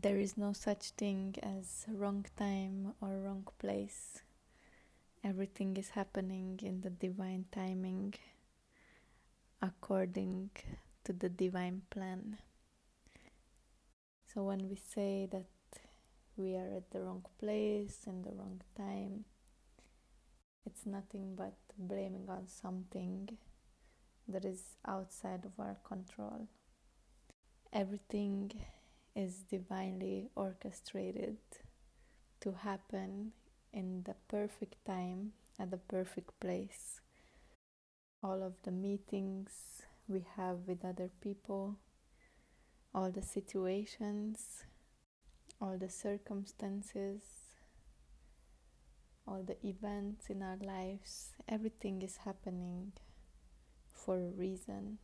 There is no such thing as wrong time or wrong place. Everything is happening in the divine timing, according to the divine plan. So when we say that we are at the wrong place and the wrong time, it's nothing but blaming on something that is outside of our control. Everything is divinely orchestrated to happen in the perfect time, at the perfect place. All of the meetings we have with other people, all the situations, all the circumstances, all the events in our lives, everything is happening for a reason.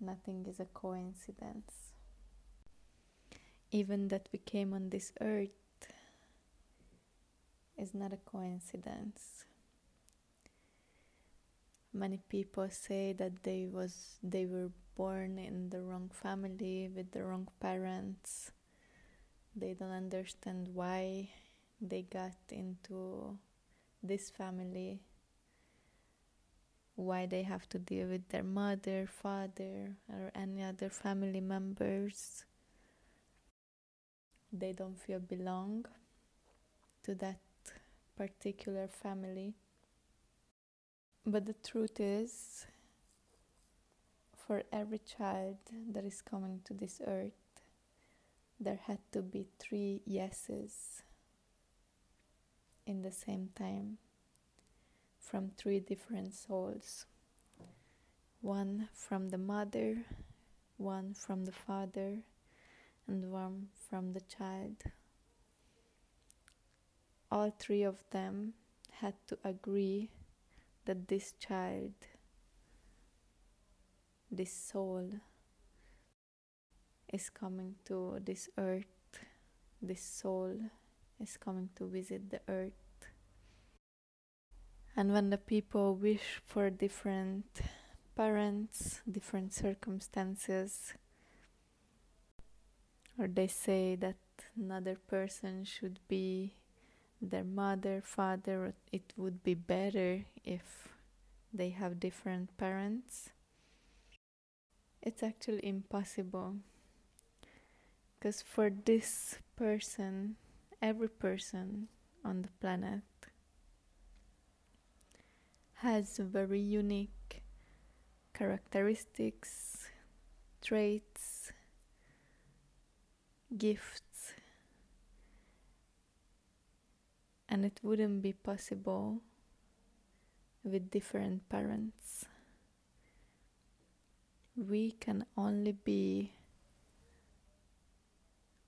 Nothing is a coincidence. Even that we came on this earth is not a coincidence. Many people say that they were born in the wrong family with the wrong parents. They don't understand why they got into this family, why they have to deal with their mother, father, or any other family members. They don't feel belong to that particular family. But the truth is, for every child that is coming to this earth, there had to be 3 yeses in the same time from 3 different souls. 1 from the mother, 1 from the father, and 1 from the child. All 3 of them had to agree that this child, this soul, is coming to this earth, this soul is coming to visit the earth. And when the people wish for different parents, different circumstances, or they say that another person should be their mother, father, it would be better if they have different parents. It's actually impossible, because for this person, every person on the planet has very unique characteristics, traits, gifts. And it wouldn't be possible with different parents. We can only be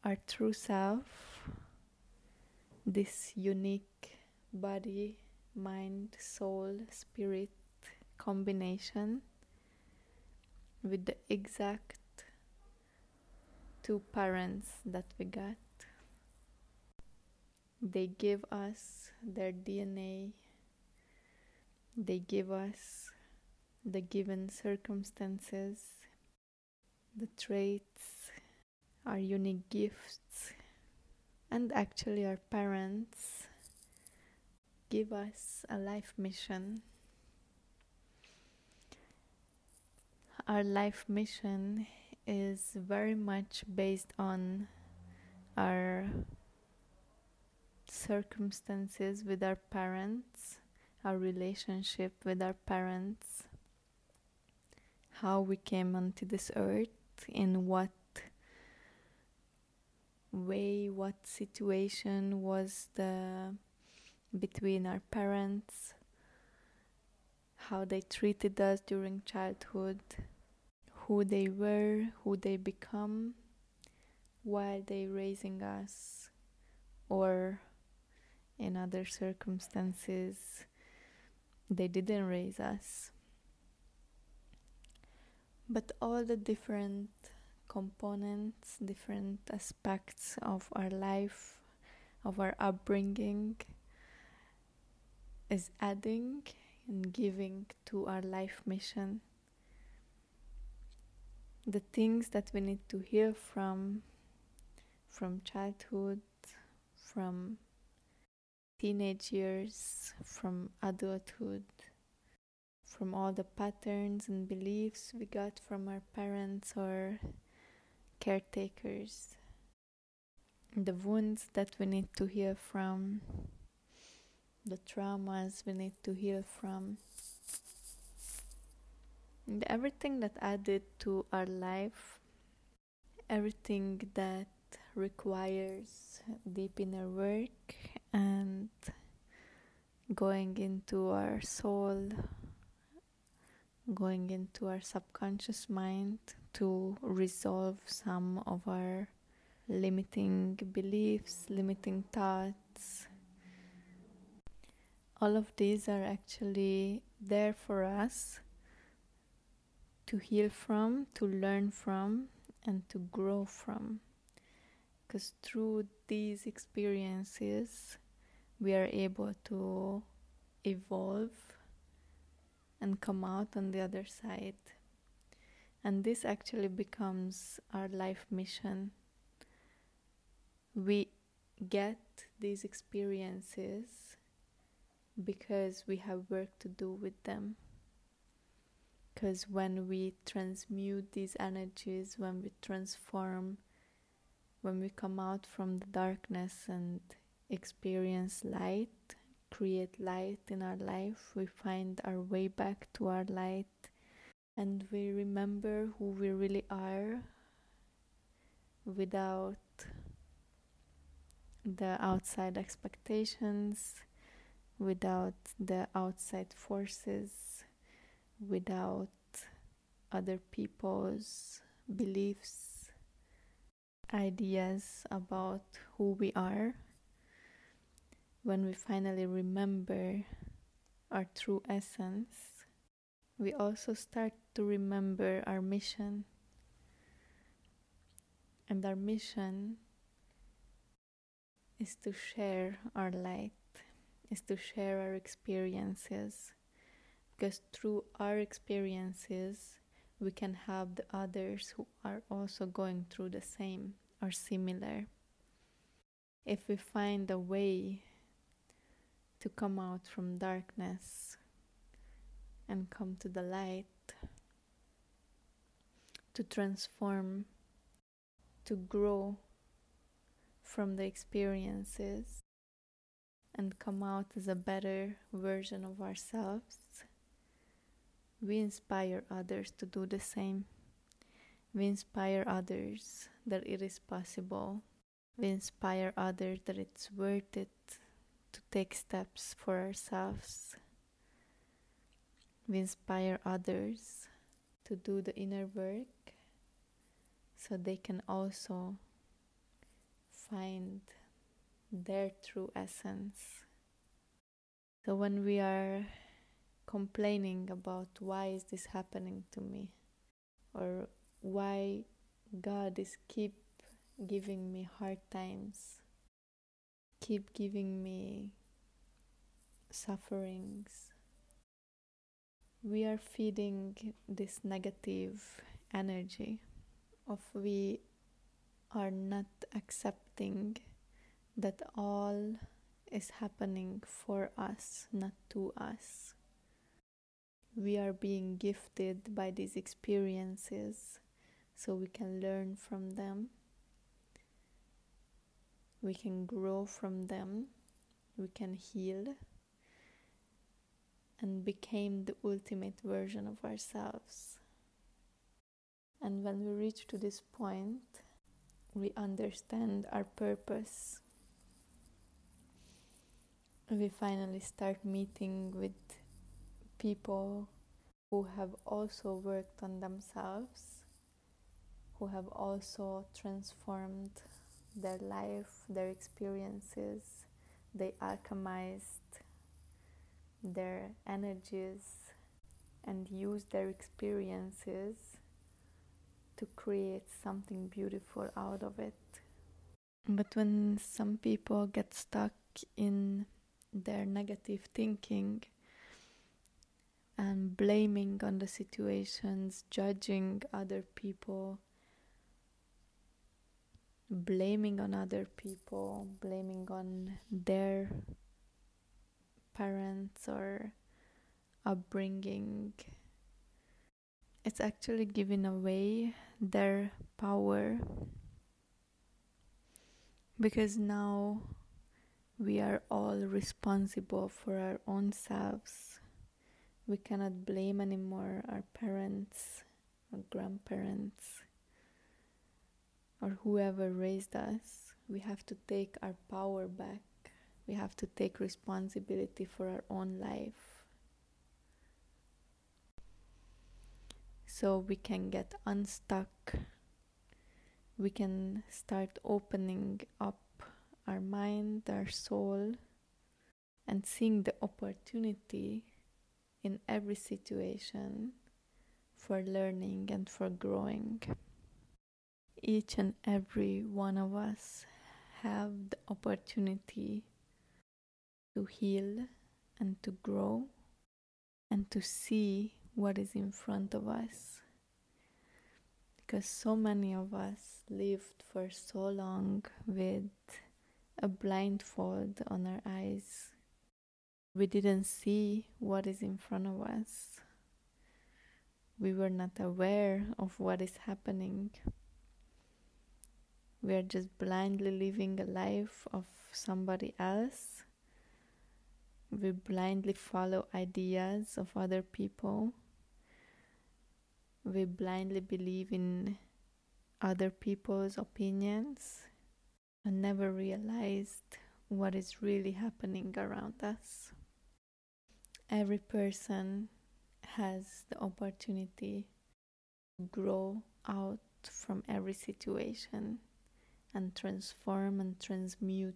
our true self, this unique body, mind, soul, spirit combination with the exact 2 parents that we got. They give us their DNA, they give us the given circumstances, the traits, our unique gifts, and actually our parents give us a life mission. Our life mission is very much based on our circumstances with our parents, our relationship with our parents, how we came onto this earth, in what way, what situation was between our parents, how they treated us during childhood, who they were, who they become, while they raising us, or in other circumstances, they didn't raise us. But all the different components, different aspects of our life, of our upbringing, is adding and giving to our life mission. The things that we need to hear from, from childhood, from teenage years, from adulthood, from all the patterns and beliefs we got from our parents or caretakers, the wounds that we need to heal from, the traumas we need to heal from, and everything that added to our life, everything that requires deep inner work and going into our soul, going into our subconscious mind to resolve some of our limiting beliefs, limiting thoughts. All of these are actually there for us to heal from, to learn from, and to grow from. Because through these experiences, we are able to evolve and come out on the other side. And this actually becomes our life mission. We get these experiences because we have work to do with them. Because when we transmute these energies, when we transform, when we come out from the darkness and experience light, create light in our life, we find our way back to our light, and we remember who we really are without the outside expectations, without the outside forces, without other people's beliefs, ideas about who we are. When we finally remember our true essence, we also start to remember our mission. And our mission is to share our light, is to share our experiences. Because through our experiences, we can help the others who are also going through the same or similar. If we find a way to come out from darkness and come to the light, to transform, to grow from the experiences and come out as a better version of ourselves, we inspire others to do the same. We inspire others that it is possible. We inspire others that it's worth it to take steps for ourselves. We inspire others to do the inner work so they can also find their true essence. So when we are complaining about why is this happening to me, or why God is keep giving me hard times, keep giving me sufferings, we are feeding this negative energy of we are not accepting that all is happening for us, not to us. We are being gifted by these experiences so we can learn from them. We can grow from them. We can heal and become the ultimate version of ourselves. And when we reach to this point, we understand our purpose. We finally start meeting with people who have also worked on themselves, who have also transformed their life, their experiences. They alchemized their energies and used their experiences to create something beautiful out of it. But when some people get stuck in their negative thinking and blaming on the situations, judging other people, blaming on other people, blaming on their parents or upbringing. It's actually giving away their power, because now we are all responsible for our own selves. We cannot blame anymore our parents or grandparents or whoever raised us. We have to take our power back. We have to take responsibility for our own life, so we can get unstuck. We can start opening up our mind, our soul, and seeing the opportunity in every situation for learning and for growing. Each and every one of us have the opportunity to heal and to grow and to see what is in front of us, because so many of us lived for so long with a blindfold on our eyes. We didn't see what is in front of us. We were not aware of what is happening. We are just blindly living a life of somebody else. We blindly follow ideas of other people. We blindly believe in other people's opinions and never realized what is really happening around us. Every person has the opportunity to grow out from every situation and transform and transmute,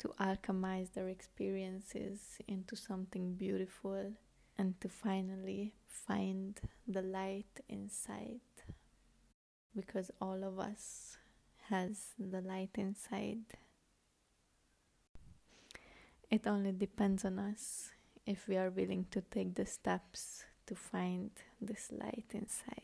to alchemize their experiences into something beautiful and to finally find the light inside. Because all of us has the light inside. It only depends on us if we are willing to take the steps to find this light inside.